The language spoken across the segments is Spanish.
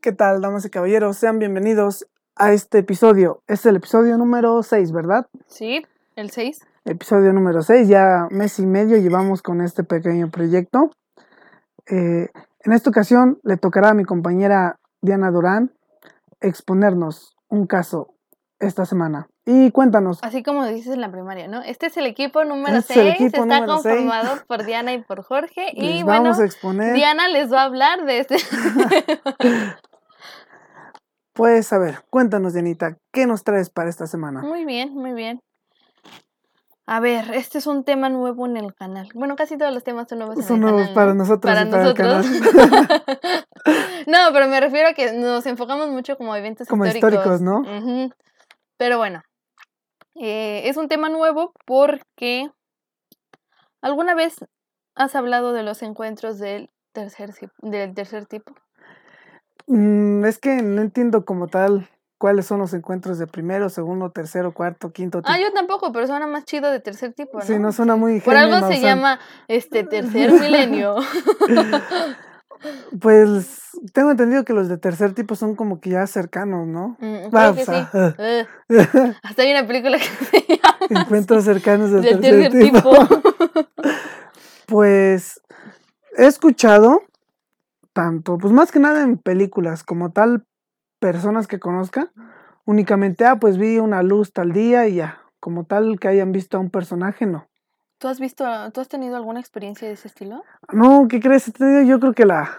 ¿Qué tal, damas y caballeros? Sean bienvenidos a este episodio. Es el episodio número 6, ¿verdad? Sí, el 6. Episodio número 6, ya mes y medio llevamos con este pequeño proyecto. En esta ocasión le tocará a mi compañera Diana Durán exponernos un caso esta semana. Y cuéntanos. Así como dices en la primaria, ¿no? Este es el equipo número 6, está conformado por Diana y por Jorge. Y bueno, Diana les va a hablar de este. Pues a ver, cuéntanos, Dianita, ¿qué nos traes para esta semana? Muy bien, muy bien. A ver, este es un tema nuevo en el canal. Bueno, casi todos los temas son nuevos en el canal. Son nuevos para nosotros y para el canal. No, pero me refiero a que nos enfocamos mucho como eventos históricos. Como históricos, ¿no? Uh-huh. Pero bueno. Es un tema nuevo porque ¿alguna vez has hablado de los encuentros del tercer tipo? Es que no entiendo como tal cuáles son los encuentros de primero, segundo, tercero, cuarto, quinto tipo. Ah, yo tampoco, pero suena más chido de tercer tipo, ¿no? Sí, no suena muy... Por algo se llama tercer milenio. Pues tengo entendido que los de tercer tipo son como que ya cercanos, ¿no? Creo que sí. Hasta hay una película que se llama Encuentros cercanos del tercer tipo. Pues he escuchado tanto, pues más que nada en películas, como tal, personas que conozca, únicamente, pues vi una luz tal día y ya, como tal que hayan visto a un personaje, no. ¿Tú has tenido alguna experiencia de ese estilo? No, ¿qué crees? Yo creo que la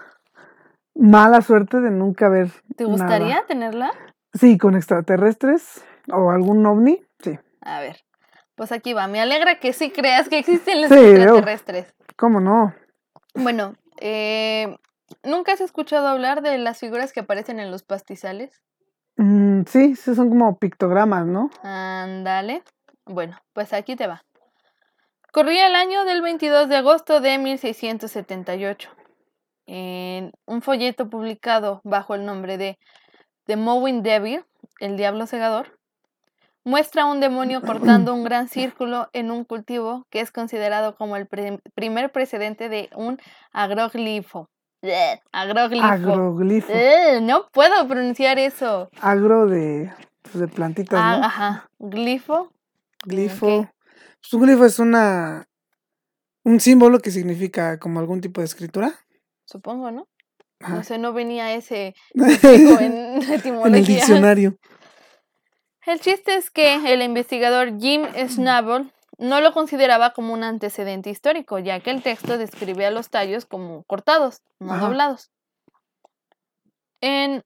mala suerte de nunca ver. ¿Te gustaría nada. Tenerla? Sí, con extraterrestres o algún ovni, sí. A ver, pues aquí va. Me alegra que sí creas que existen los extraterrestres. ¿Cómo no? Bueno, ¿nunca has escuchado hablar de las figuras que aparecen en los pastizales? Sí, son como pictogramas, ¿no? Ándale. Bueno, pues aquí te va. Corría el año del 22 de agosto de 1678. En un folleto publicado bajo el nombre de The Mowing Devil, el diablo segador, muestra a un demonio cortando un gran círculo en un cultivo que es considerado como el primer precedente de un agroglifo. Agroglifo. No puedo pronunciar eso. Agro de plantitas, ¿no? Ajá. Glifo. Okay. Pues un glifo es un símbolo que significa como algún tipo de escritura. Supongo, ¿no? Ajá. No sé, no venía ese en etimología. En el diccionario. El chiste es que el investigador Jim Schnabel no lo consideraba como un antecedente histórico, ya que el texto describía a los tallos como cortados, no doblados. En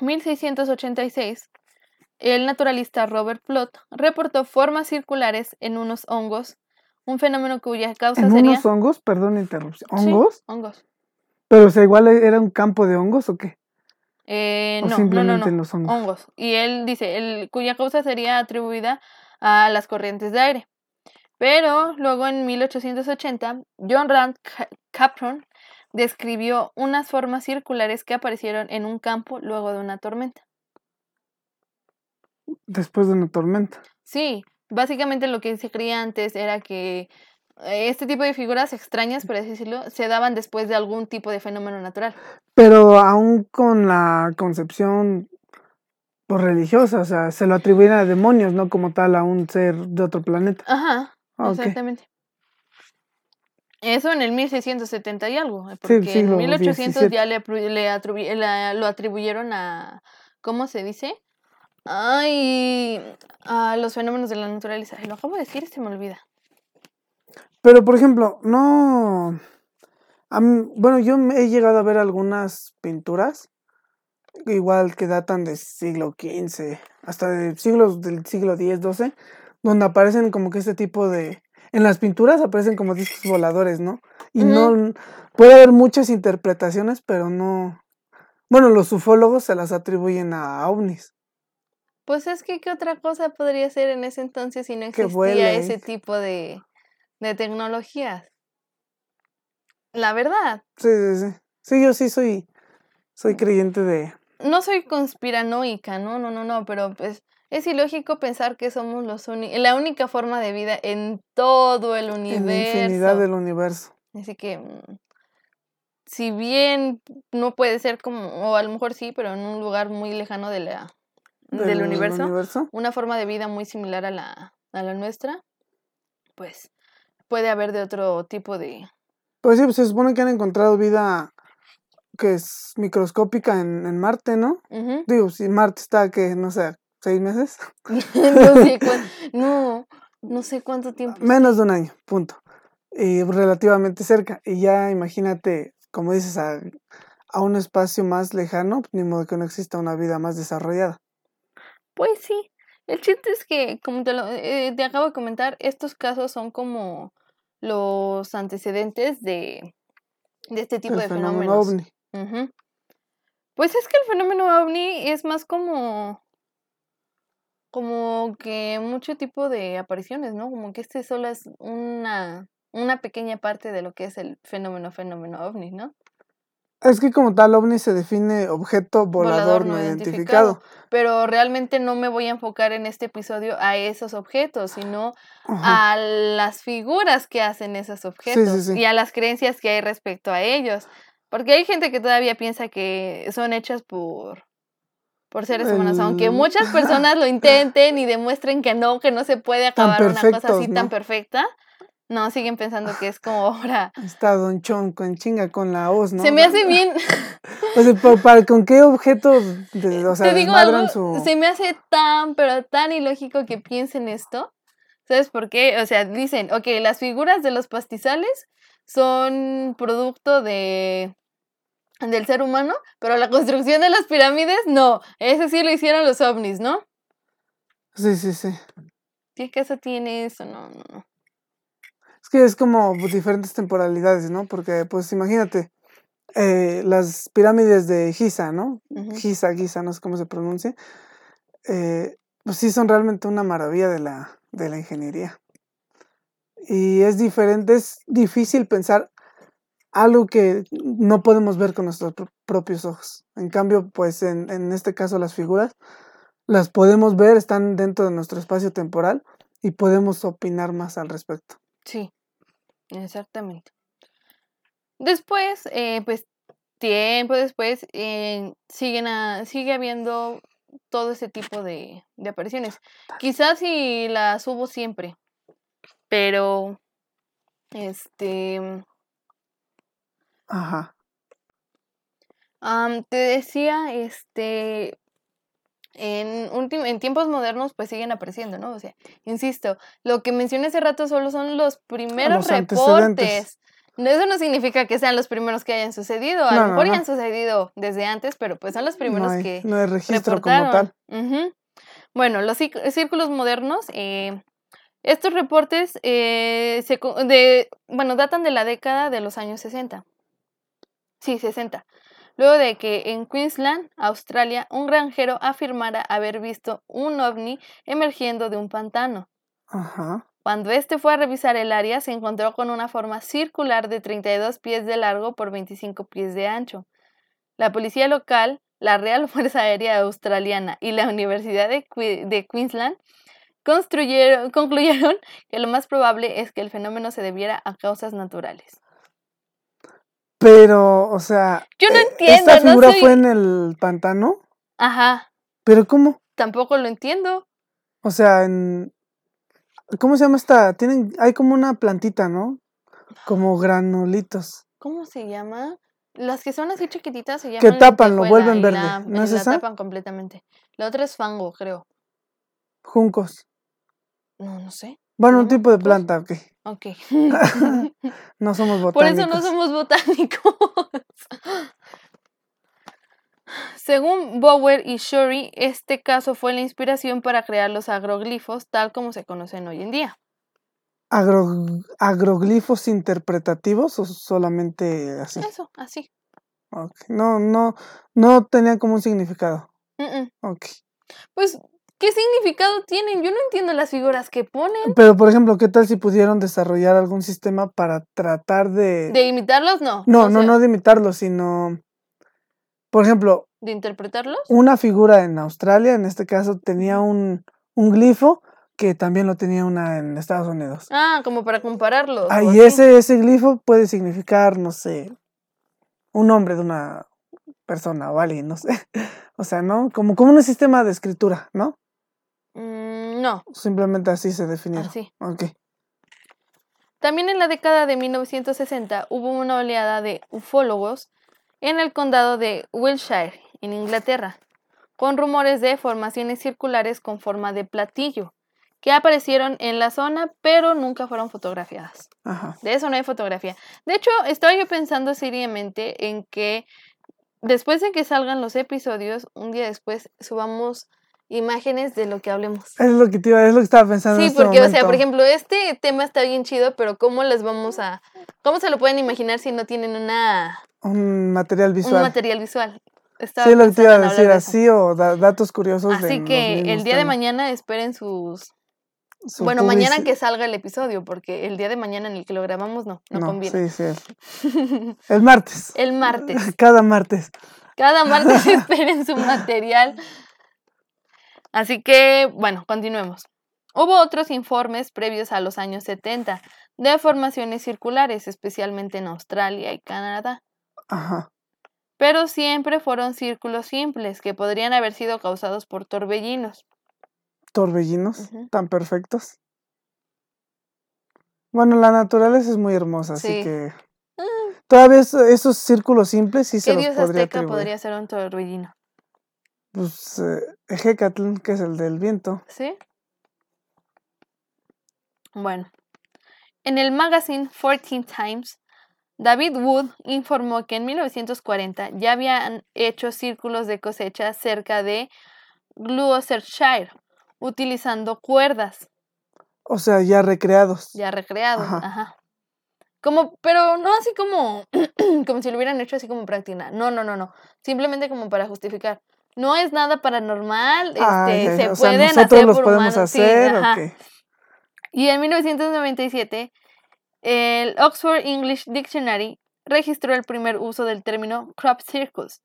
1686... el naturalista Robert Plot reportó formas circulares en unos hongos, un fenómeno cuya causa sería... ¿En unos hongos? Perdón la interrupción. ¿Hongos? Sí, hongos. ¿Pero igual era un campo de hongos o qué? No, en los hongos. Y él dice, cuya causa sería atribuida a las corrientes de aire. Pero luego en 1880, John Rand Capron describió unas formas circulares que aparecieron en un campo luego de una tormenta. Después de una tormenta. Sí, básicamente lo que se creía antes era que este tipo de figuras extrañas, por así decirlo, se daban después de algún tipo de fenómeno natural. Pero aún con la concepción religiosa, o sea, se lo atribuían a demonios, no como tal a un ser de otro planeta. Ajá, exactamente. Eso en el 1670 y algo, porque sí, en 1800 17. Ya lo atribuyeron a, ¿cómo se dice? A los fenómenos de la naturaleza. Lo acabo de decir y se me olvida. Pero, por ejemplo, no... Bueno, yo he llegado a ver algunas pinturas, igual que datan del siglo XV, hasta del siglo X, XII, donde aparecen como que este tipo de... En las pinturas aparecen como discos voladores, ¿no? Y no... Puede haber muchas interpretaciones, pero no... Bueno, los ufólogos se las atribuyen a ovnis. Pues es que, ¿qué otra cosa podría ser en ese entonces si no existía ese tipo de tecnologías? La verdad. Sí. Sí, yo sí soy creyente de... No soy conspiranoica, no, pero pues es ilógico pensar que somos la única forma de vida en todo el universo. En la infinidad del universo. Así que... si bien no puede ser como, o a lo mejor sí, pero en un lugar muy lejano de del universo, una forma de vida muy similar a la nuestra, pues puede haber de otro tipo de... Pues sí, pues se supone que han encontrado vida que es microscópica en Marte, ¿no? Uh-huh. Digo, si Marte está, que no sé, 6 meses. no sé cuánto tiempo. Menos de un año, punto. Y relativamente cerca. Y ya imagínate, como dices, a un espacio más lejano, ni modo que no exista una vida más desarrollada. Pues sí. El chiste es que, como te acabo de comentar, estos casos son como los antecedentes de este tipo de fenómenos. El fenómeno OVNI. Uh-huh. Pues es que el fenómeno OVNI es más como que mucho tipo de apariciones, ¿no? Como que este solo es una pequeña parte de lo que es el fenómeno OVNI, ¿no? Es que como tal OVNI se define objeto volador no identificado. Pero realmente no me voy a enfocar en este episodio a esos objetos, sino ajá, a las figuras que hacen esos objetos, sí. Y a las creencias que hay respecto a ellos. Porque hay gente que todavía piensa que son hechas por seres humanos, aunque muchas personas lo intenten y demuestren que no se puede acabar una cosa así, ¿no?, tan perfecta. No, siguen pensando que es como obra. Está Don Chon con chinga con la hoz, ¿no? Se me hace bien. O sea, ¿con qué objetos desmadran su...? Se me hace tan ilógico que piensen esto. ¿Sabes por qué? O sea, dicen, ok, las figuras de los pastizales son producto del ser humano, pero la construcción de las pirámides, no. Eso sí lo hicieron los ovnis, ¿no? Sí. ¿Qué caso tiene eso? No. Es que es como diferentes temporalidades, ¿no? Porque, pues, imagínate, las pirámides de Giza, ¿no? Uh-huh. Giza, no sé cómo se pronuncia. Pues sí son realmente una maravilla de la ingeniería. Y es difícil pensar algo que no podemos ver con nuestros propios ojos. En cambio, pues, en este caso, las figuras las podemos ver, están dentro de nuestro espacio temporal y podemos opinar más al respecto. Sí, exactamente. Después, pues tiempo después, sigue habiendo todo ese tipo de apariciones. Quizás si las hubo siempre, pero ajá. Te decía, en tiempos modernos pues siguen apareciendo, ¿no? O sea, insisto, lo que mencioné hace rato solo son los primeros reportes. Eso no significa que sean los primeros que hayan sucedido. A lo mejor ya han sucedido desde antes, pero pues son los primeros que no hay registro reportaron. Como tal. Uh-huh. Bueno, los círculos modernos, estos reportes datan de la década de los años 60. Sí, 60. Luego de que en Queensland, Australia, un granjero afirmara haber visto un ovni emergiendo de un pantano. Ajá. Cuando este fue a revisar el área, se encontró con una forma circular de 32 pies de largo por 25 pies de ancho. La policía local, la Real Fuerza Aérea Australiana y la Universidad de Queensland concluyeron que lo más probable es que el fenómeno se debiera a causas naturales. Pero, o sea, yo no entiendo, ¿esta figura fue en el pantano? Ajá. ¿Pero cómo? Tampoco lo entiendo. O sea, ¿cómo se llama esta? Hay como una plantita, ¿no? Como granulitos. ¿Cómo se llama? Las que son así chiquititas se llaman... Que tapan, lo vuelven verde. ¿No es esa? La tapan completamente. La otra es fango, creo. Juncos. No sé. Bueno, un tipo de planta, ok. No somos botánicos. Por eso no somos botánicos. Según Bower y Shirley, este caso fue la inspiración para crear los agroglifos tal como se conocen hoy en día. ¿Agroglifos interpretativos o solamente así? Eso, así. Okay. No tenía como un significado. Okay. Pues... ¿Qué significado tienen? Yo no entiendo las figuras que ponen. Pero, por ejemplo, ¿qué tal si pudieron desarrollar algún sistema para tratar de... ¿De imitarlos? No de imitarlos, sino... Por ejemplo... ¿De interpretarlos? Una figura en Australia, en este caso, tenía un glifo que también lo tenía una en Estados Unidos. Ah, como para compararlos. Y ese glifo puede significar, no sé, un nombre de una persona o alguien, no sé. O sea, ¿no? Como un sistema de escritura, ¿no? No. Simplemente así se definieron. Así. Ok. También en la década de 1960 hubo una oleada de ufólogos en el condado de Wiltshire, en Inglaterra, con rumores de formaciones circulares con forma de platillo que aparecieron en la zona, pero nunca fueron fotografiadas. Ajá. De eso no hay fotografía. De hecho, estoy yo pensando seriamente en que después de que salgan los episodios, un día después subamos imágenes de lo que hablemos. Es lo que estaba pensando. Sí, en porque, este momento. O sea, por ejemplo, este tema está bien chido, pero ¿cómo se lo pueden imaginar si no tienen un material visual? Estaba sí, lo que te iba a decir, así o datos curiosos. Así de que el día de mañana esperen mañana que salga el episodio, porque el día de mañana en el que lo grabamos no conviene. Sí. El martes. Cada martes esperen su material. Así que, bueno, continuemos. Hubo otros informes previos a los años 70 de formaciones circulares, especialmente en Australia y Canadá. Ajá. Pero siempre fueron círculos simples que podrían haber sido causados por torbellinos. ¿Torbellinos? Uh-huh. ¿Tan perfectos? Bueno, la naturaleza es muy hermosa, sí. Así que... Todavía esos círculos simples sí se los podría atribuir. ¿Qué dios azteca podría ser un torbellino? Pues Hecatl, que es el del viento. ¿Sí? Bueno. En el magazine 14 Times... David Wood informó que en 1940 ya habían hecho círculos de cosecha cerca de Gloucestershire, utilizando cuerdas. O sea, ya recreados. Ajá. Pero no así como si lo hubieran hecho así como práctica. No. Simplemente como para justificar. No es nada paranormal, o sea, nosotros los podemos hacer, sí, ¿o qué? Y en 1997... el Oxford English Dictionary registró el primer uso del término Crop Circles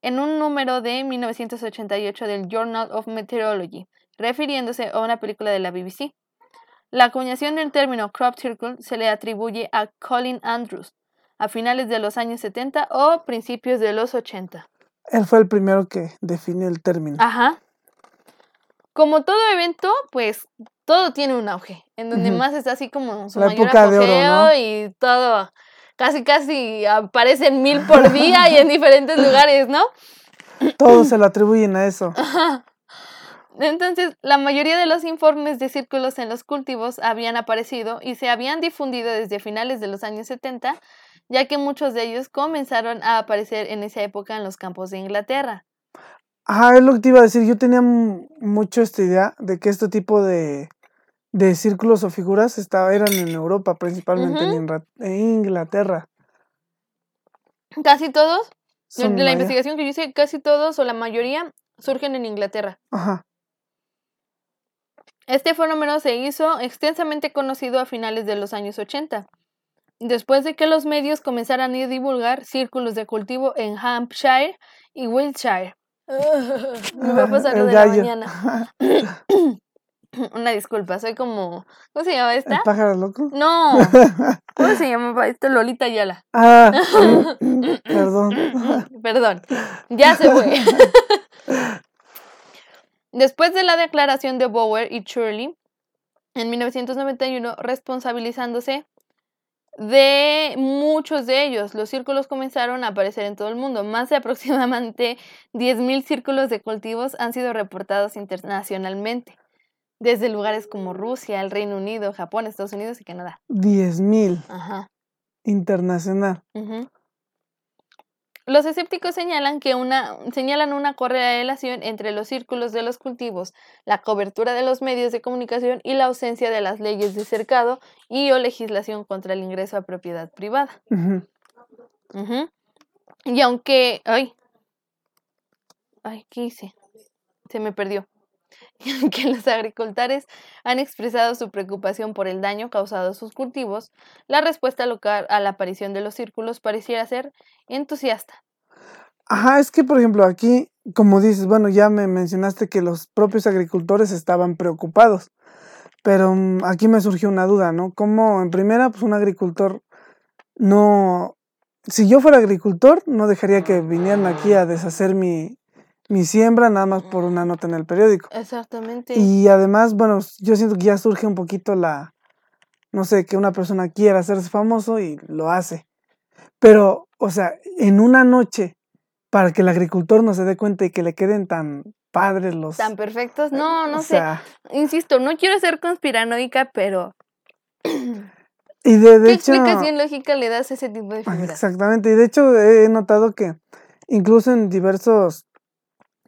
en un número de 1988 del Journal of Meteorology, refiriéndose a una película de la BBC. La acuñación del término Crop Circle se le atribuye a Colin Andrews a finales de los años 70 o principios de los 80. Él fue el primero que definió el término. Ajá. Como todo evento, pues... todo tiene un auge, en donde uh-huh. más está así como su la mayor apogeo de oro, ¿no? Y todo, casi aparecen 1000 por día y en diferentes lugares, ¿no? Todos se lo atribuyen a eso. Ajá. Entonces, la mayoría de los informes de círculos en los cultivos habían aparecido y se habían difundido desde finales de los años 70, ya que muchos de ellos comenzaron a aparecer en esa época en los campos de Inglaterra. Ajá, es lo que te iba a decir. Yo tenía mucho esta idea de que este tipo de círculos o figuras eran en Europa, principalmente uh-huh. en Inglaterra. Casi todos, de la investigación que yo hice, casi todos o la mayoría surgen en Inglaterra. Ajá. Este fenómeno se hizo extensamente conocido a finales de los años 80, después de que los medios comenzaran a divulgar círculos de cultivo en Hampshire y Wiltshire. Me va a pasar lo de la mañana. Una disculpa, soy como... ¿Cómo se llama esta? ¿El pájaro loco? No. ¿Cómo se llama esta? Lolita Ayala. Ah, Perdón. Ya se fue. Después de la declaración de Bower y Shirley en 1991, responsabilizándose de muchos de ellos, los círculos comenzaron a aparecer en todo el mundo. Más de aproximadamente 10,000 círculos de cultivos han sido reportados internacionalmente, desde lugares como Rusia, el Reino Unido, Japón, Estados Unidos y Canadá. 10,000. Ajá. Internacional. Uh-huh. Los escépticos señalan que una correlación entre los círculos de los cultivos, la cobertura de los medios de comunicación y la ausencia de las leyes de cercado y o legislación contra el ingreso a propiedad privada. Uh-huh. Uh-huh. Y aunque... Ay, ¿qué hice? Se me perdió. Y aunque los agricultores han expresado su preocupación por el daño causado a sus cultivos, la respuesta local a la aparición de los círculos pareciera ser entusiasta. Ajá, es que por ejemplo aquí, como dices, bueno, ya me mencionaste que los propios agricultores estaban preocupados, pero aquí me surgió una duda, ¿no? ¿Cómo en primera, pues un agricultor no si yo fuera agricultor, no dejaría que vinieran aquí a deshacer mi siembra nada más por una nota en el periódico. Exactamente. Y además, bueno, yo siento que ya surge un poquito la, no sé, que una persona quiera hacerse famoso y lo hace. Pero, o sea, en una noche, para que el agricultor no se dé cuenta y que le queden tan padres los... Tan perfectos, no sé. Insisto, no quiero ser conspiranoica, pero... Y de hecho, ¿qué explicación lógica le das a ese tipo de figuras? Exactamente, y de hecho he notado que incluso en diversos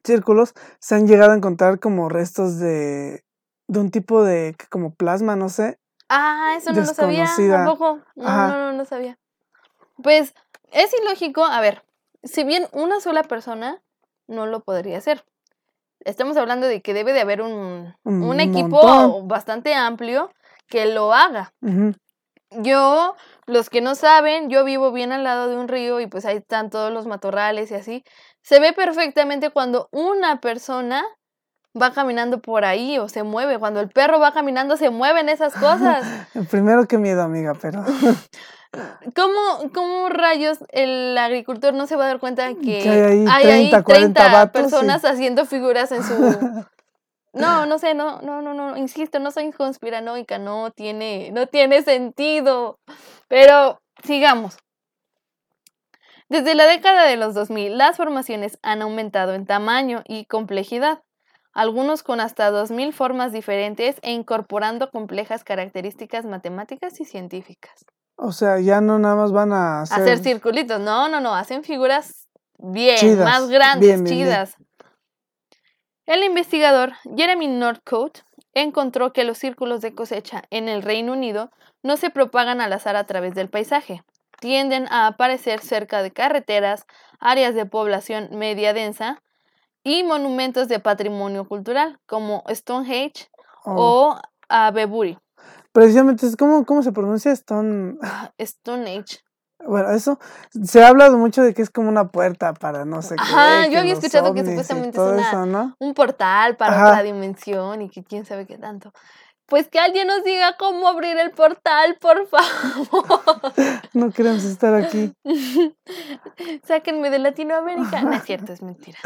círculos se han llegado a encontrar como restos de un tipo de como plasma, no sé. Ah, eso no lo sabía, tampoco. No sabía. Pues es ilógico, a ver, si bien una sola persona no lo podría hacer. Estamos hablando de que debe de haber un equipo montón. Bastante amplio que lo haga. Uh-huh. Yo, los que no saben, yo vivo bien al lado de un río y pues ahí están todos los matorrales y así. Se ve perfectamente cuando una persona va caminando por ahí o se mueve. Cuando el perro va caminando se mueven esas cosas. Primero, qué miedo, amiga, pero... ¿Cómo rayos el agricultor no se va a dar cuenta que hay 30 personas haciendo figuras en su... No sé, insisto, no soy conspiranoica, no tiene sentido, pero sigamos. Desde la década de los 2000, las formaciones han aumentado en tamaño y complejidad, algunos con hasta 2000 formas diferentes e incorporando complejas características matemáticas y científicas. O sea, ya no nada más van a hacer circulitos, no, hacen figuras bien, chidas, más grandes, bien, chidas. Bien. El investigador Jeremy Northcote encontró que los círculos de cosecha en el Reino Unido no se propagan al azar a través del paisaje. Tienden a aparecer cerca de carreteras, áreas de población media densa y monumentos de patrimonio cultural como Stonehenge o Avebury. Precisamente, ¿cómo se pronuncia Stonehenge? Bueno, eso se ha hablado mucho de que es como una puerta para no sé qué. Ajá, yo había escuchado que supuestamente es un portal para otra dimensión y que quién sabe qué tanto. Pues que alguien nos diga cómo abrir el portal, por favor. No queremos estar aquí. Sáquenme de Latinoamérica. No es cierto, es mentira.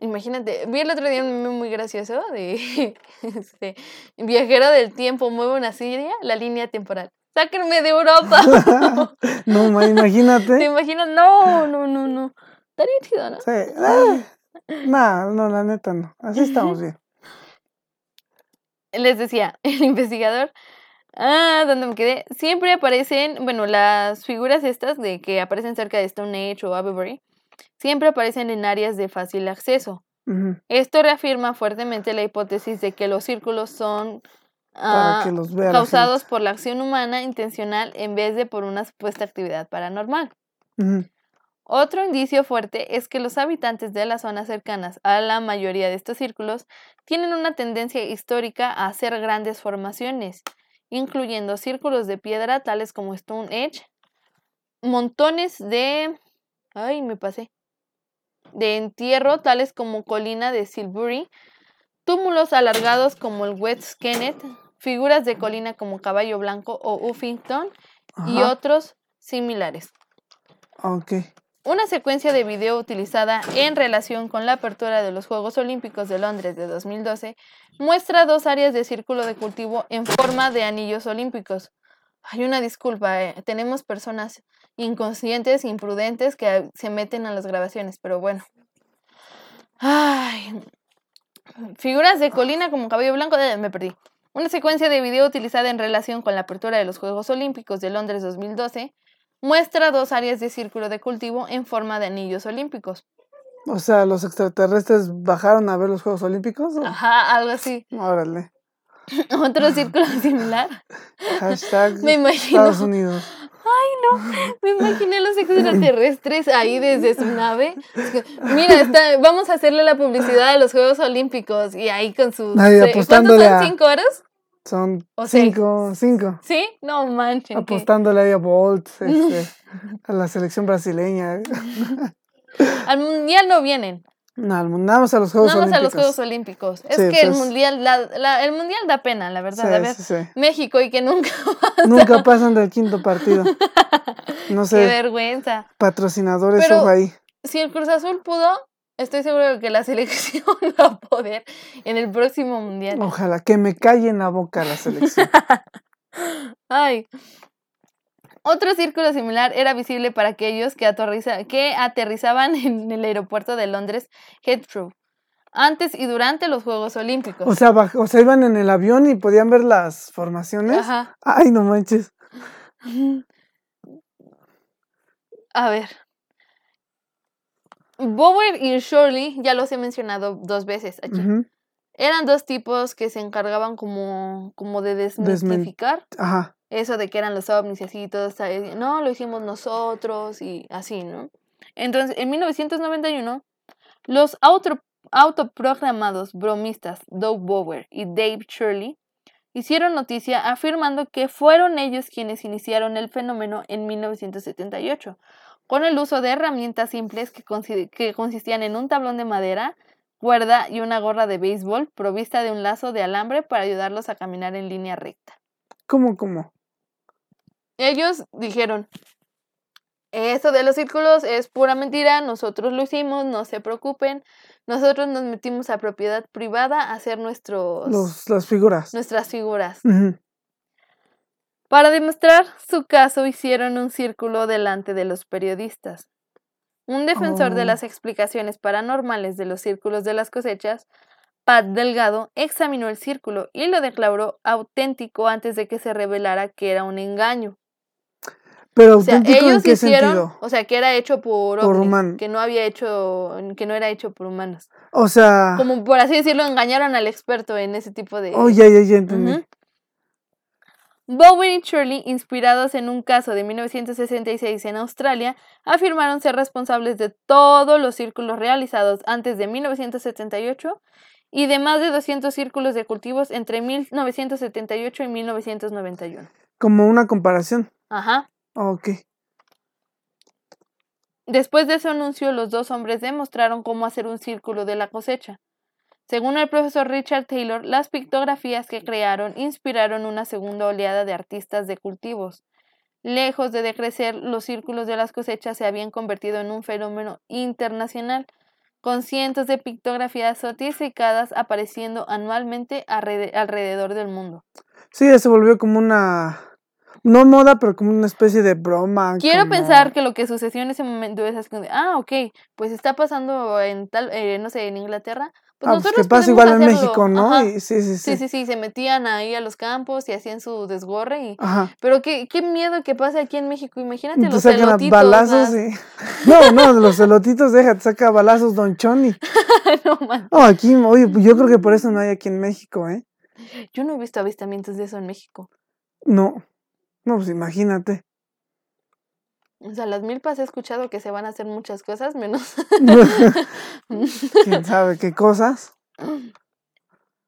Imagínate, vi el otro día un meme muy gracioso de viajero del tiempo mueve una silla, la línea temporal. ¡Sáquenme de Europa! No, imagínate. ¿Te imaginas? No. Estaría chido, ¿no? Sí. No, la neta no. Así estamos bien. Les decía, el investigador... ¿dónde me quedé? Siempre aparecen... Bueno, las figuras estas de que aparecen cerca de Stonehenge o Avebury siempre aparecen en áreas de fácil acceso. Uh-huh. Esto reafirma fuertemente la hipótesis de que los círculos son... causados por la acción humana intencional en vez de por una supuesta actividad paranormal. Uh-huh. Otro indicio fuerte es que los habitantes de las zonas cercanas a la mayoría de estos círculos tienen una tendencia histórica a hacer grandes formaciones, incluyendo círculos de piedra tales como Stonehenge, montones de... de entierro tales como colina de Silbury, túmulos alargados como el West Kennet, figuras de colina como Caballo Blanco o Uffington y otros similares. Okay. Una secuencia de video utilizada en relación con la apertura de los Juegos Olímpicos de Londres de 2012 muestra dos áreas de círculo de cultivo en forma de anillos olímpicos. Hay una disculpa, tenemos personas inconscientes, imprudentes que se meten a las grabaciones, pero bueno. Figuras de colina como Caballo Blanco, me perdí. Una secuencia de video utilizada en relación con la apertura de los Juegos Olímpicos de Londres 2012 muestra dos áreas de círculo de cultivo en forma de anillos olímpicos. O sea, ¿los extraterrestres bajaron a ver los Juegos Olímpicos? ¿O? Ajá, algo así. Órale. Otro círculo similar. Hashtag me imagino, Estados Unidos. Ay, no, me imaginé los extraterrestres ahí desde su nave. Mira, vamos a hacerle la publicidad de los Juegos Olímpicos y ahí con sus... ¿Cuántos son? 5 horas? Son 5. ¿Sí? No manchen. Apostándole ahí a Bolt, a la selección brasileña. Al mundial no vienen. No, nada más a los Juegos Olímpicos. Nada más a los Juegos Olímpicos. Es que el mundial el mundial da pena, la verdad. Sí, a ver, México y que nunca pasan del quinto partido. No sé. Qué vergüenza. Patrocinadores, pero ojo ahí. Si el Cruz Azul pudo, estoy seguro de que la selección va a poder en el próximo mundial. Ojalá que me calle en la boca la selección. Ay. Otro círculo similar era visible para aquellos que aterrizaban en el aeropuerto de Londres Heathrow antes y durante los Juegos Olímpicos. O sea, iban en el avión y podían ver las formaciones. Ajá. Ay, no manches. A ver. Bower y Shirley, ya los he mencionado dos veces aquí. Uh-huh. Eran dos tipos que se encargaban como de desmitificar. Ajá. Eso de que eran los ovnis y así, todos, no, lo hicimos nosotros y así, ¿no? Entonces, en 1991, los autoprogramados bromistas Doug Bower y Dave Shirley hicieron noticia afirmando que fueron ellos quienes iniciaron el fenómeno en 1978, con el uso de herramientas simples que consistían en un tablón de madera, cuerda y una gorra de béisbol provista de un lazo de alambre para ayudarlos a caminar en línea recta. ¿Cómo? Ellos dijeron, eso de los círculos es pura mentira, nosotros lo hicimos, no se preocupen. Nosotros nos metimos a propiedad privada a hacer las figuras. Nuestras figuras. Uh-huh. Para demostrar su caso, hicieron un círculo delante de los periodistas. Un defensor de las explicaciones paranormales de los círculos de las cosechas, Pat Delgado, examinó el círculo y lo declaró auténtico antes de que se revelara que era un engaño. Pero auténtico, o sea, ellos hicieron, o sea, que era hecho por humanos, que no era hecho por humanos. O sea, como por así decirlo, engañaron al experto en ese tipo de. Oh, ya entendí. Uh-huh. Bowen y Shirley, inspirados en un caso de 1966 en Australia, afirmaron ser responsables de todos los círculos realizados antes de 1978 y de más de 200 círculos de cultivos entre 1978 y 1991. Como una comparación. Ajá. Ok. Después de su anuncio, los dos hombres demostraron cómo hacer un círculo de la cosecha. Según el profesor Richard Taylor, las pictografías que crearon inspiraron una segunda oleada de artistas de cultivos. Lejos de decrecer, los círculos de las cosechas se habían convertido en un fenómeno internacional, con cientos de pictografías sofisticadas apareciendo anualmente alrededor del mundo. Sí, ya se volvió como una... No moda, pero como una especie de broma. Quiero pensar que lo que sucedió en ese momento es así, ok, pues está pasando en tal, no sé, en Inglaterra. Pues nosotros pues que pasa igual hacerlo en México, ¿no? Ajá. Sí, se metían ahí a los campos y hacían su desgorre. Y... Ajá. Pero qué miedo que pase aquí en México, imagínate. Te los sacan elotitos. Balazos y... No, los elotitos, déjate, saca balazos Don Choni. No, man. No, aquí, oye, yo creo que por eso no hay aquí en México, ¿eh? Yo no he visto avistamientos de eso en México. No. No, pues imagínate. O sea, las milpas he escuchado que se van a hacer muchas cosas, menos... ¿Quién sabe qué cosas?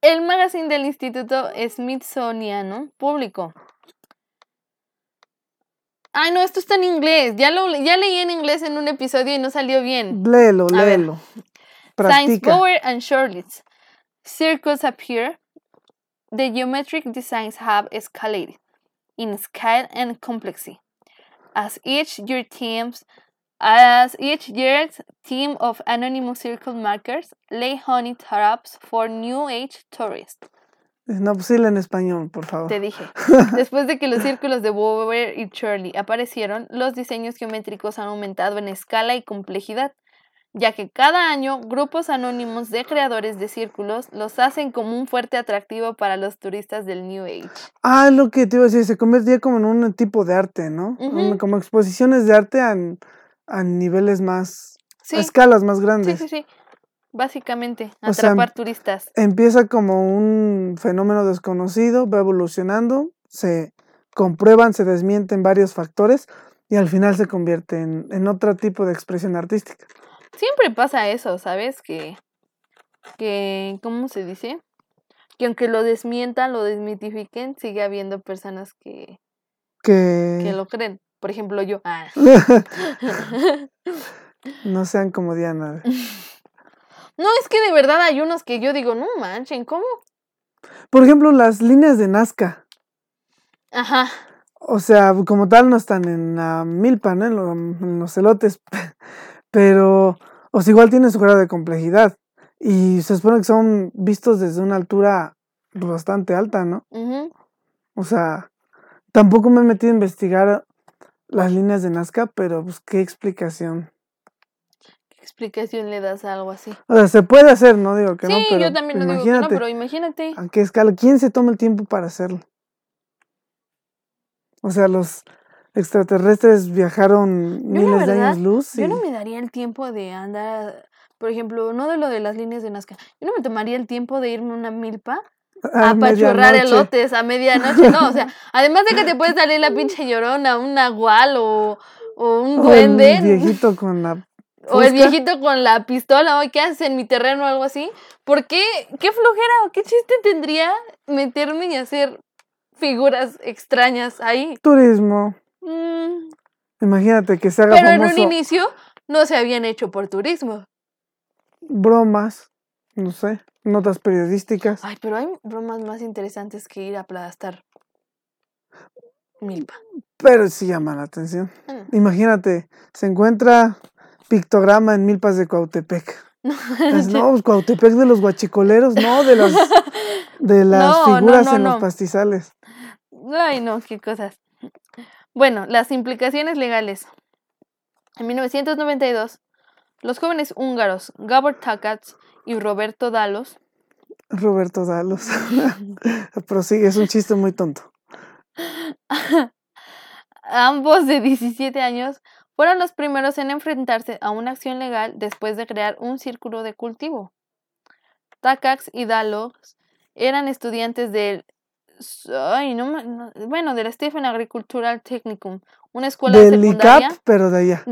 El magazine del Instituto Smithsoniano publicó. Ay, no, esto está en inglés. Ya leí en inglés en un episodio y no salió bien. Léelo. Science Bower and Shirley's Circles appear. The geometric designs have escalated in scale and complexity, as each year's team of anonymous circle markers lay honey traps for new age tourists. No, pues en español, por favor. Te dije. Después de que los círculos de Bower y Shirley aparecieron, los diseños geométricos han aumentado en escala y complejidad, ya que cada año grupos anónimos de creadores de círculos los hacen como un fuerte atractivo para los turistas del New Age. Ah, lo que te iba a decir, se convertía como en un tipo de arte, ¿no? Uh-huh. Como exposiciones de arte a niveles más... Sí. A escalas más grandes. Sí. Básicamente, atrapar turistas. Empieza como un fenómeno desconocido, va evolucionando, se comprueban, se desmienten varios factores y al final se convierte en otro tipo de expresión artística. Siempre pasa eso, ¿sabes? Que ¿cómo se dice? Que aunque lo desmientan, lo desmitifiquen, sigue habiendo personas que lo creen. Por ejemplo, yo. Ah. No sean como Diana. No, es que de verdad hay unos que yo digo, no manchen, ¿cómo? Por ejemplo, las líneas de Nazca. Ajá. O sea, como tal no están en la milpa, ¿no? En los elotes. Pero, o sea, igual tienen su grado de complejidad. Y se supone que son vistos desde una altura bastante alta, ¿no? Uh-huh. O sea, tampoco me he metido a investigar las líneas de Nazca, pero pues qué explicación. ¿Qué explicación le das a algo así? O sea, se puede hacer, no digo que sí, no, pero yo también no digo que no, pero imagínate. ¿A qué escala? ¿Quién se toma el tiempo para hacerlo? O sea, los extraterrestres viajaron miles de años luz. Y... yo no me daría el tiempo de andar, por ejemplo, no de lo de las líneas de Nazca. Yo no me tomaría el tiempo de irme a una milpa a pachorrar elotes a medianoche, no, o sea, además de que te puede salir la pinche llorona, un nahual o un duende. El viejito con la fusca. O el viejito con la pistola, o qué haces en mi terreno o algo así. ¿Por qué? ¿Qué flojera o qué chiste tendría meterme y hacer figuras extrañas ahí? Turismo. Imagínate que se haga famoso. Pero en un inicio no se habían hecho por turismo. Bromas, no sé. Notas periodísticas. Ay, pero hay bromas más interesantes que ir a aplastar milpa. Pero sí llama la atención. Ah. Imagínate, se encuentra pictograma en milpas de Cuautepec. No, Cuautepec de los guachicoleros, no, de las figuras no. Los pastizales. Ay, no, qué cosas. Bueno, las implicaciones legales. En 1992, los jóvenes húngaros Gábor Takacs y Róbert Dallos. Prosigue, es un chiste muy tonto. Ambos de 17 años fueron los primeros en enfrentarse a una acción legal después de crear un círculo de cultivo. Takacs y Dallos eran estudiantes del Stephen Agricultural Technicum, una escuela secundaria. Del ICAP, pero de allá.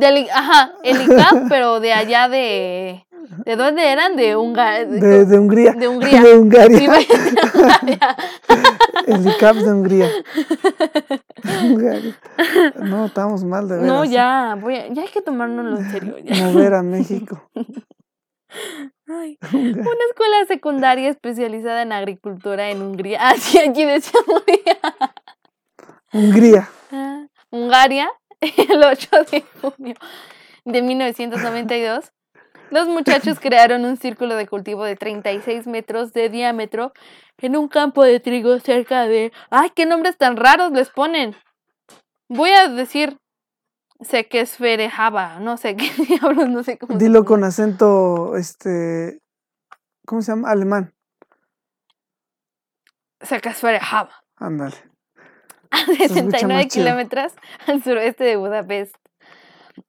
El ICAP, pero de allá de... ¿De dónde eran? De Hungría. De Hungría. De Hungaria. Sí, el ICAP de Hungría. No, estamos mal de veras. No, ya, ya hay que tomárnoslo en serio. Ya. Mover a México. Ay, una escuela secundaria especializada en agricultura en Hungría. Ah, sí, aquí decía Hungría. Hungaria, el 8 de junio de 1992. Los muchachos crearon un círculo de cultivo de 36 metros de diámetro en un campo de trigo cerca de... ¡Ay, qué nombres tan raros les ponen! Voy a decir... Székesfehérvár, no sé qué diablos, no sé cómo... Dilo con acento, ¿cómo se llama? Alemán. Székesfehérvár. Ándale. A 69 kilómetros al suroeste de Budapest.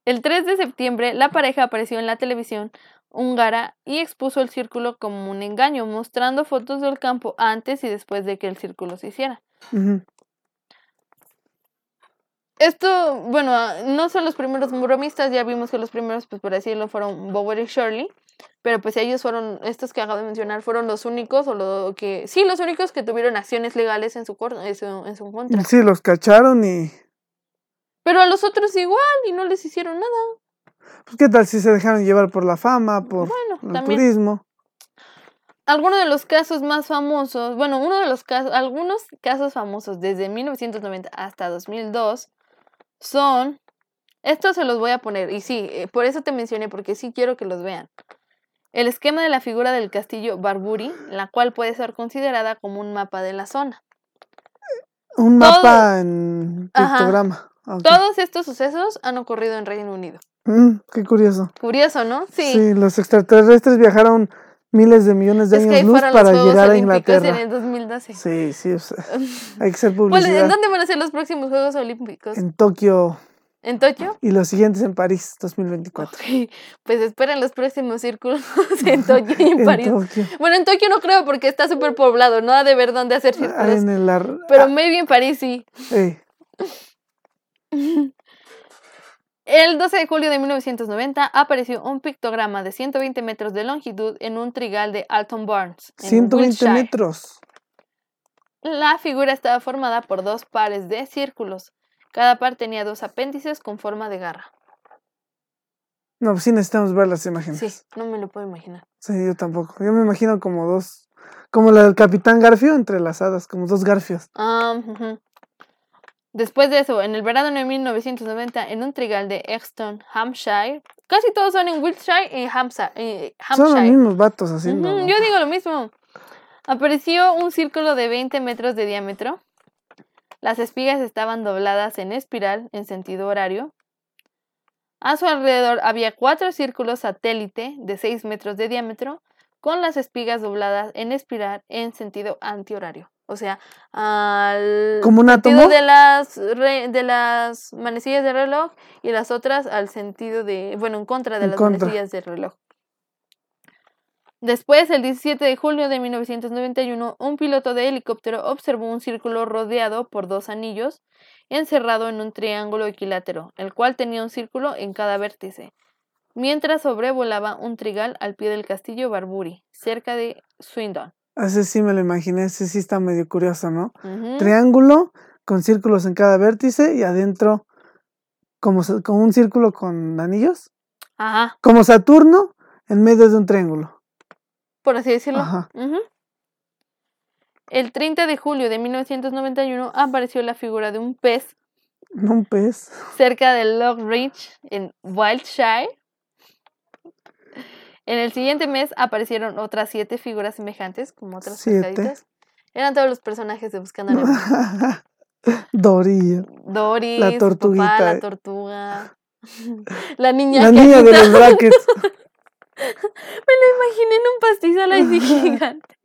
El 3 de septiembre, la pareja apareció en la televisión húngara y expuso el círculo como un engaño, mostrando fotos del campo antes y después de que el círculo se hiciera. Uh-huh. Esto, bueno, no son los primeros bromistas, ya vimos que los primeros, pues por decirlo, fueron Bower y Shirley, pero pues ellos fueron, estos que acabo de mencionar, fueron los únicos, los únicos que tuvieron acciones legales en su contra. Sí, los cacharon y... Pero a los otros igual, y no les hicieron nada. Pues qué tal si se dejaron llevar por la fama, por el turismo. Algunos de los casos más famosos, algunos casos famosos desde 1990 hasta 2002 son, estos se los voy a poner, y sí, por eso te mencioné, porque sí quiero que los vean. El esquema de la figura del castillo Barbury, la cual puede ser considerada como un mapa de la zona. Un mapa en pictograma. Ajá. Okay. Todos estos sucesos han ocurrido en Reino Unido. Qué curioso. Curioso, ¿no? Sí. Sí, los extraterrestres viajaron miles de millones de años luz para llegar a Inglaterra. En el 2012. Sí, o sea, hay que ser publicidad. Bueno, ¿en dónde van a ser los próximos Juegos Olímpicos? En Tokio. ¿En Tokio? Y los siguientes en París, 2024. Okay. Pues esperan los próximos círculos en Tokio y en París. Tokio. Bueno, en Tokio no creo porque está súper poblado, no ha de ver dónde hacer círculos. Pero maybe en París sí. Sí. El 12 de julio de 1990 apareció un pictograma de 120 metros de longitud en un trigal de Alton Barnes, en 120 Wiltshire. Metros. La figura estaba formada por dos pares de círculos. Cada par tenía dos apéndices con forma de garra. No, pues sí necesitamos ver las imágenes. Sí, no me lo puedo imaginar. Sí, yo tampoco. Yo me imagino como dos, como la del Capitán Garfio entrelazadas, como dos garfios. Después de eso, en el verano de 1990, en un trigal de Exton, Hampshire. Casi todos son en Wiltshire y Hampshire. Son los mismos vatos haciendo... Mm-hmm, yo digo lo mismo. Apareció un círculo de 20 metros de diámetro. Las espigas estaban dobladas en espiral en sentido horario. A su alrededor había 4 círculos satélite de 6 metros de diámetro con las espigas dobladas en espiral en sentido antihorario. O sea, al sentido de las manecillas del reloj y las otras al sentido de... Bueno, en contra de las manecillas del reloj. Después, el 17 de julio de 1991, un piloto de helicóptero observó un círculo rodeado por 2 anillos encerrado en un triángulo equilátero, el cual tenía un círculo en cada vértice, mientras sobrevolaba un trigal al pie del castillo Barbury, cerca de Swindon. Ese sí me lo imaginé, ese sí está medio curioso, ¿no? Uh-huh. Triángulo con círculos en cada vértice y adentro como un círculo con anillos. Ajá. Como Saturno en medio de un triángulo. Por así decirlo. Ajá. Uh-huh. El 30 de julio de 1991 apareció la figura de un pez. ¿Un pez? Cerca de Log Ridge, en Wiltshire. En el siguiente mes aparecieron otras 7 figuras semejantes, como otras pescaditas. Eran todos los personajes de Buscando Nemo. Dory, la tortuguita, papá, la tortuga, la niña de los brackets. Me la imaginé en un pastizal así gigante.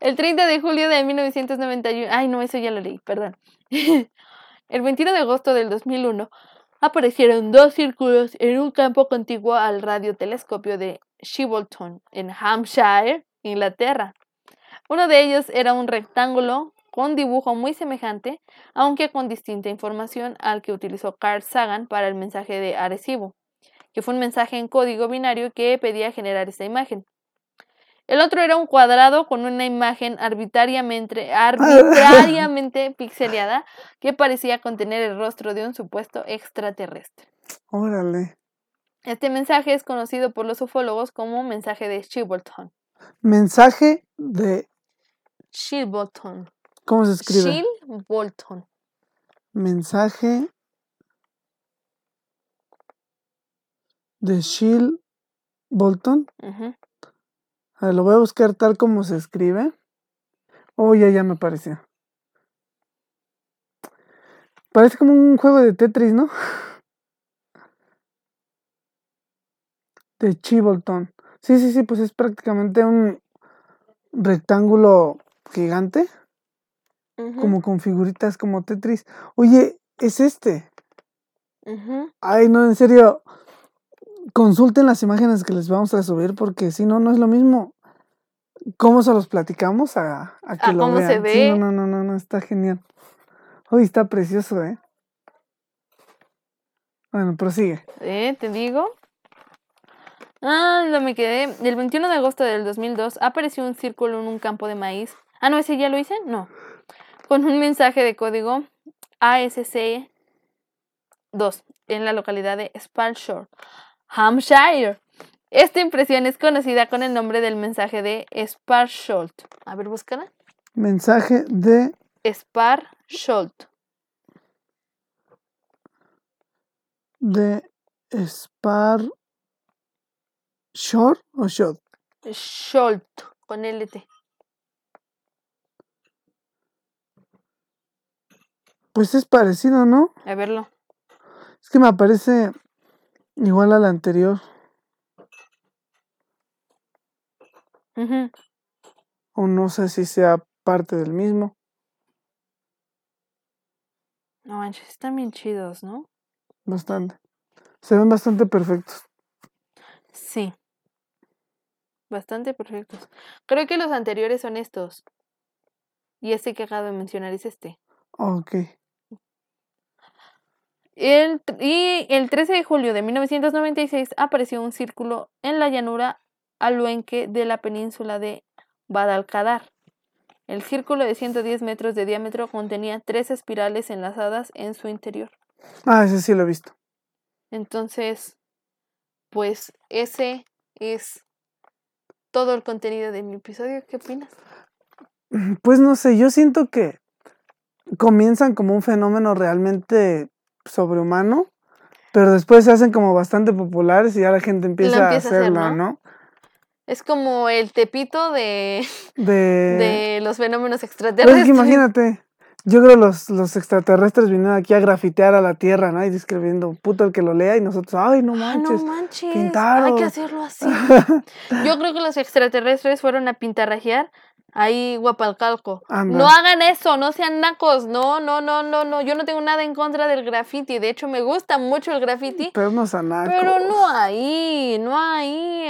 El 30 de julio de 1991... Ay, no, eso ya lo leí, perdón. El 21 de agosto del 2001 aparecieron 2 círculos en un campo contiguo al radiotelescopio de Chilbolton, en Hampshire, Inglaterra. Uno de ellos era un rectángulo con dibujo muy semejante, aunque con distinta información, al que utilizó Carl Sagan para el mensaje de Arecibo, que fue un mensaje en código binario que pedía generar esta imagen. El otro era un cuadrado con una imagen arbitrariamente pixeleada que parecía contener el rostro de un supuesto extraterrestre. Órale. Este mensaje es conocido por los ufólogos como mensaje de Chilbolton. Mensaje de Chilbolton. ¿Cómo se escribe? Chilbolton. Mensaje de Chilbolton. Uh-huh. A ver, lo voy a buscar tal como se escribe. Oh, ya me apareció. Parece como un juego de Tetris, ¿no? De Chilbolton. Sí, pues es prácticamente un rectángulo gigante. Uh-huh. Como con figuritas como Tetris. Oye, es este. Uh-huh. Ay, no, en serio... Consulten las imágenes que les vamos a subir, porque si no es lo mismo cómo se los platicamos a que lo vean. Se ve. Sí, no, está genial. Uy, está precioso, ¿eh? Bueno, prosigue. Te digo. No me quedé. El 21 de agosto del 2002 apareció un círculo en un campo de maíz. Ah, no, ese ya lo hice, no. Con un mensaje de código ASC 2 en la localidad de Sparsholt, Hampshire. Esta impresión es conocida con el nombre del mensaje de Sparsholt. A ver, búscala. Mensaje de Sparsholt. ¿De Sparsholt o Shot? Sholt, con LT. Pues es parecido, ¿no? A verlo. Es que me aparece... Igual a la anterior. Uh-huh. O no sé si sea parte del mismo. No manches, están bien chidos, ¿no? Bastante. Se ven bastante perfectos. Sí. Bastante perfectos. Creo que los anteriores son estos. Y este que acabo de mencionar es este. Ok. El 13 de julio de 1996 apareció un círculo en la llanura aluenque de la península de Guadalcadar. El círculo de 110 metros de diámetro contenía 3 espirales enlazadas en su interior. Ah, ese sí lo he visto. Entonces, pues ese es todo el contenido de mi episodio. ¿Qué opinas? Pues no sé, yo siento que comienzan como un fenómeno realmente sobrehumano, pero después se hacen como bastante populares y ya la gente empieza a hacerlo, ¿no? Es como el Tepito de los fenómenos extraterrestres. Pues imagínate, yo creo que los extraterrestres vinieron aquí a grafitear a la Tierra, ¿no? Y escribiendo, puto el que lo lea, y nosotros, ay, no manches, no manches, pintaron. Hay que hacerlo así. Yo creo que los extraterrestres fueron a pintarrajear ahí Guapalcalco. Anda. No hagan eso, no sean nacos, no, yo no tengo nada en contra del graffiti, de hecho me gusta mucho el graffiti. Pero no sean nacos. Pero no ahí,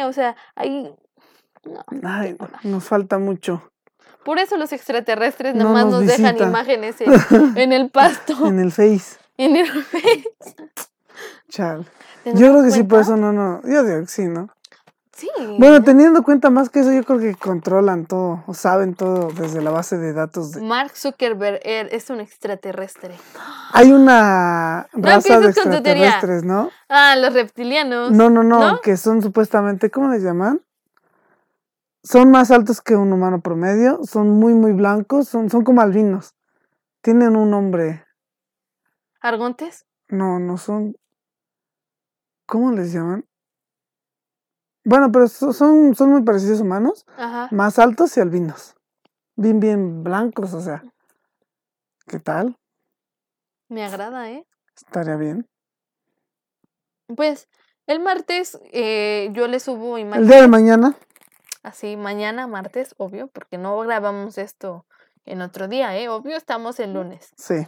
o sea, ahí... nos falta mucho. Por eso los extraterrestres nomás nos dejan imágenes en el pasto. En el Face. Chal. Yo creo que sí, por eso no. Yo digo que sí, ¿no? Sí. Bueno, teniendo en cuenta más que eso, yo creo que controlan todo, o saben todo desde la base de datos. Mark Zuckerberg es un extraterrestre. Hay una raza de extraterrestres, ¿no? Ah, los reptilianos. No, que son supuestamente, ¿cómo les llaman? Son más altos que un humano promedio, son muy, muy blancos, son como albinos. Tienen un nombre. ¿Argontes? No son... ¿Cómo les llaman? Bueno, pero son muy parecidos humanos, ajá, más altos y albinos. Bien, bien blancos, o sea. ¿Qué tal? Me agrada, ¿eh? Estaría bien. Pues, el martes yo le subo imágenes. El día de mañana. Así, mañana, martes, obvio, porque no grabamos esto en otro día, ¿eh? Obvio, estamos el lunes. Sí.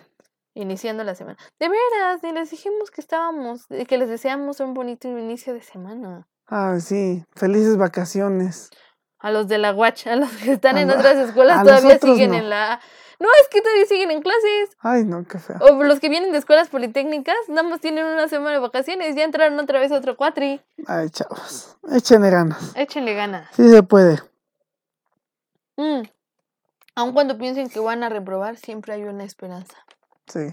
Iniciando la semana. De veras, ni les dijimos que estábamos, que les deseamos un bonito inicio de semana. Ah, sí, felices vacaciones. A los de la UACH, a los que están en otras escuelas todavía siguen en la... No, es que todavía siguen en clases. Ay, no, qué feo. O los que vienen de escuelas politécnicas, nada más tienen una semana de vacaciones, ya entraron otra vez a otro cuatri. Ay, chavos, échenle ganas. Sí se puede. Aun cuando piensen que van a reprobar, siempre hay una esperanza. Sí.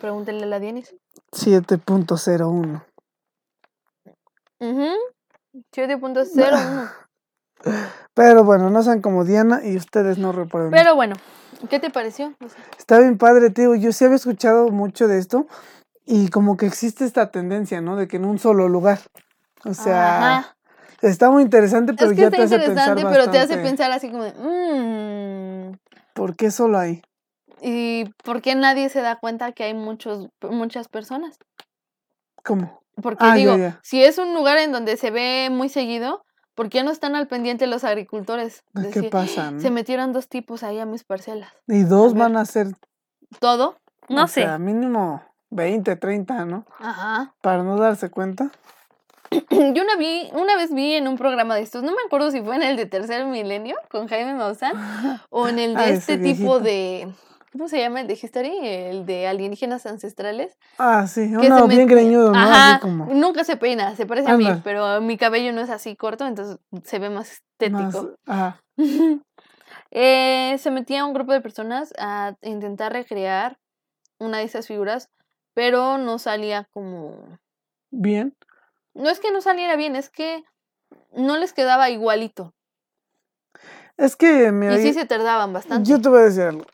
Pregúntenle a la Dianis. 7.01. 7.01. Pero bueno, no sean como Diana y ustedes no reprueben. Pero bueno, ¿qué te pareció? O sea, está bien padre, tío. Yo sí había escuchado mucho de esto y como que existe esta tendencia, ¿no? De que en un solo lugar. O sea, ajá, está muy interesante, pero es que ya te hace pensar bastante. Está interesante, pero te hace pensar así como de... ¿Por qué solo hay? ¿Y por qué nadie se da cuenta que hay muchas personas? ¿Cómo? Porque ya. Si es un lugar en donde se ve muy seguido, ¿por qué no están al pendiente los agricultores? Decir, ¿qué pasa? Se metieron 2 tipos ahí a mis parcelas. ¿Y 2 van a hacer todo? No sé. O sea, mínimo 20, 30, ¿no? Ajá. Para no darse cuenta. Yo una vez vi en un programa de estos, no me acuerdo si fue en el de Tercer Milenio con Jaime Maussan o en el de este tipo viejito de... ¿Cómo se llama el de History? El de alienígenas ancestrales. Ah, sí, uno bien greñudo, ¿no? Ajá, como... nunca se peina, se parece a mí, pero mi cabello no es así corto, entonces se ve más estético. Más, ajá. Se metía un grupo de personas a intentar recrear una de esas figuras, pero no salía como... ¿Bien? No es que no saliera bien, es que no les quedaba igualito. Es que... Y sí se tardaban bastante. Yo te voy a decir algo.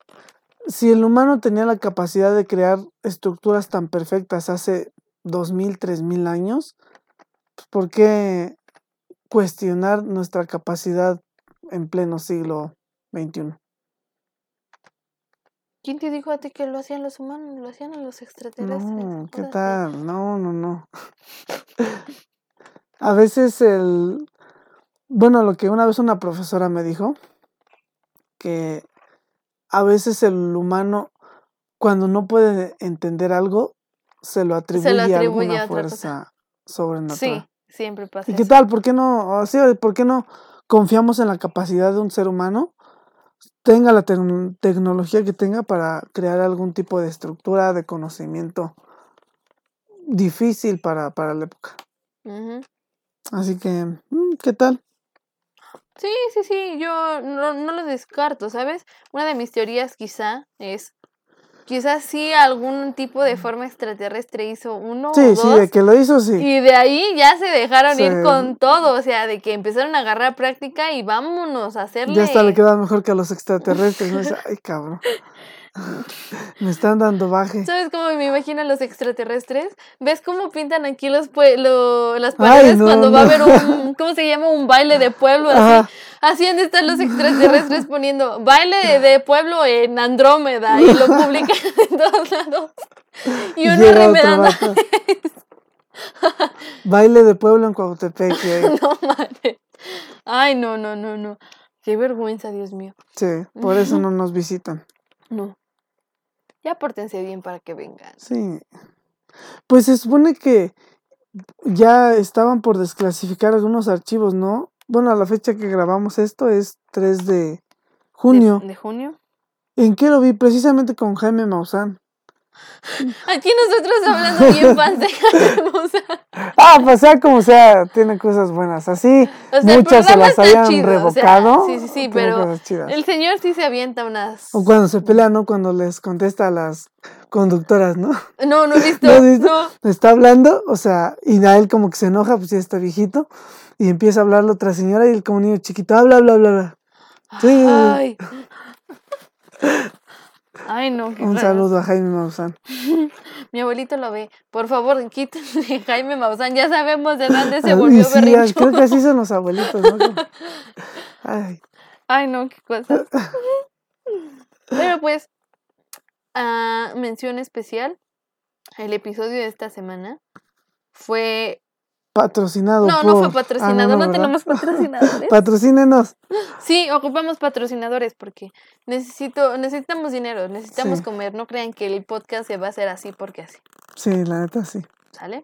Si el humano tenía la capacidad de crear estructuras tan perfectas hace 2.000, 3.000 años, pues ¿por qué cuestionar nuestra capacidad en pleno siglo XXI? ¿Quién te dijo a ti que lo hacían los humanos? Lo hacían los extraterrestres. No, ¿qué tal? No. A veces Bueno, lo que una vez una profesora me dijo, que... A veces el humano, cuando no puede entender algo, se lo atribuye a alguna fuerza sobrenatural. Sí, siempre pasa. ¿Y qué tal? ¿Por qué no confiamos en la capacidad de un ser humano? Tenga la tecnología que tenga para crear algún tipo de estructura, de conocimiento difícil para la época. Uh-huh. Así que, ¿qué tal? Sí, yo no lo descarto, ¿sabes? Una de mis teorías quizás sí algún tipo de forma extraterrestre hizo uno o dos. Sí, de que lo hizo, sí. Y de ahí ya se dejaron ir con todo, o sea, de que empezaron a agarrar práctica y vámonos a hacerle... Ya hasta le queda mejor que a los extraterrestres, ¿no? Ay, cabrón. Me están dando baje. ¿Sabes cómo me imaginan los extraterrestres? ¿Ves cómo pintan aquí las paredes? Ay, no, cuando no. Va a haber un, ¿cómo se llama? Un baile de pueblo. Así han de estar los extraterrestres poniendo baile de pueblo en Andrómeda, y lo publican en todos lados. Y uno remedando. Baile de pueblo en Cuauhtémoc. No mames. Ay, no. Qué vergüenza, Dios mío. Sí, por eso no nos visitan. No. Ya pórtense bien para que vengan. Sí. Pues se supone que ya estaban por desclasificar algunos archivos, ¿no? Bueno, a la fecha que grabamos esto es 3 de junio. ¿De junio? ¿En qué lo vi? Precisamente con Jaime Maussan. Aquí nosotros hablando bien pan de Jaime Maussan. Pues sea como sea, tiene cosas buenas. Así, o sea, muchas se las hayan chido, revocado. O sea, sí, pero el señor sí se avienta unas... O cuando se pelea, ¿no? Cuando les contesta a las conductoras, ¿no? No he visto. No. Está hablando, o sea, y a él como que se enoja, pues ya está viejito. Y empieza a hablar la otra señora y él como niño chiquito, bla. Sí. Ay, no. Un saludo a Jaime Maussan. Mi abuelito lo ve. Por favor, quítenle Jaime Maussan. Ya sabemos de dónde se volvió berrinchudo. Sí, creo que así son los abuelitos, ¿no? Ay, no, qué cosas. Pero pues, mención especial. El episodio de esta semana fue... patrocinado. No fue patrocinado, no tenemos patrocinadores. Patrocínenos. Sí, ocupamos patrocinadores porque necesitamos dinero, necesitamos comer. No crean que el podcast se va a hacer así porque así. Sí, la neta sí. ¿Sale?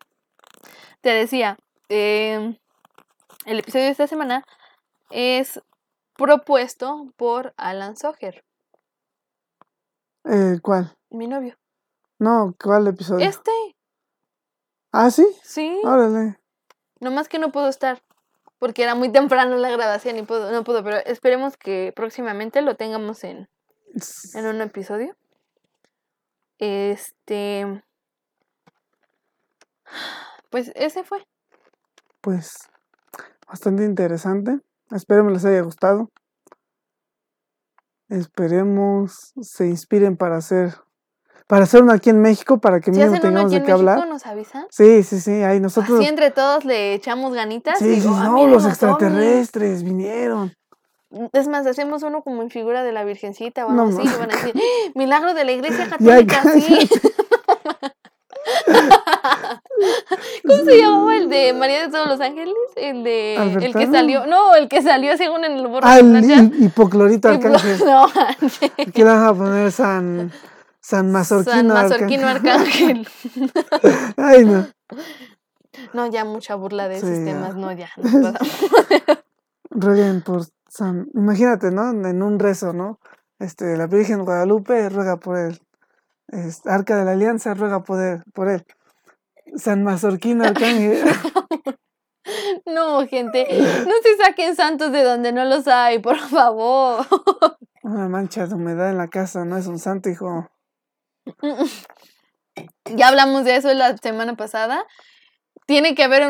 Te decía, el episodio de esta semana es propuesto por Alan Soger. ¿Cuál? Mi novio. No, ¿cuál episodio? Este. ¿Ah, sí? Sí. Órale. Nomás que no puedo estar, porque era muy temprano la grabación y no puedo, pero esperemos que próximamente lo tengamos en un episodio. Pues ese fue. Pues bastante interesante. Esperemos les haya gustado. Esperemos se inspiren para hacer uno aquí en México, para que mínimo tengamos de qué hablar. Si hacen uno aquí en México, ¿nos avisan? Sí, ahí nosotros... Así entre todos le echamos ganitas. Sí, los extraterrestres vinieron. Es más, hacemos uno como en figura de la Virgencita o algo así, y van a decir, milagro de la Iglesia Católica, sí. ¿Cómo se llamaba el de María de todos los Ángeles? El que salió. No, el que salió según en el borro. El hipoclorito Arcángel. No, aquí le van a poner San Mazorquino Arcángel. Ay, no. No, ya mucha burla de esos temas, no. Rueguen por San... Imagínate, ¿no? En un rezo, ¿no? La Virgen Guadalupe ruega por él. Arca de la Alianza ruega por él. San Mazorquino Arcángel. No, gente. No se saquen santos de donde no los hay, por favor. Una mancha de humedad en la casa, no es un santo, hijo. Ya hablamos de eso la semana pasada. Tiene que haber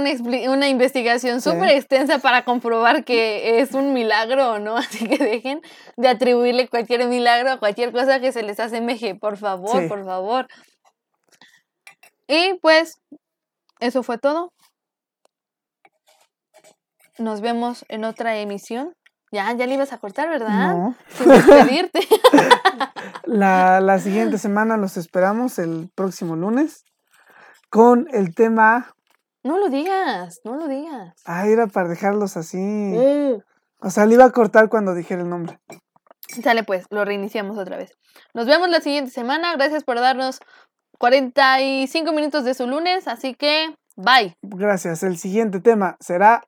una investigación súper extensa para comprobar que es un milagro o no, así que dejen de atribuirle cualquier milagro a cualquier cosa que se les asemeje, por favor, por favor. Y pues eso fue todo. Nos vemos en otra emisión. Ya le ibas a cortar, ¿verdad? No. Sin despedirte. La siguiente semana los esperamos el próximo lunes con el tema... No lo digas. Ah, era para dejarlos así. O sea, le iba a cortar cuando dijera el nombre. Sale pues, lo reiniciamos otra vez. Nos vemos la siguiente semana. Gracias por darnos 45 minutos de su lunes, así que bye. Gracias. El siguiente tema será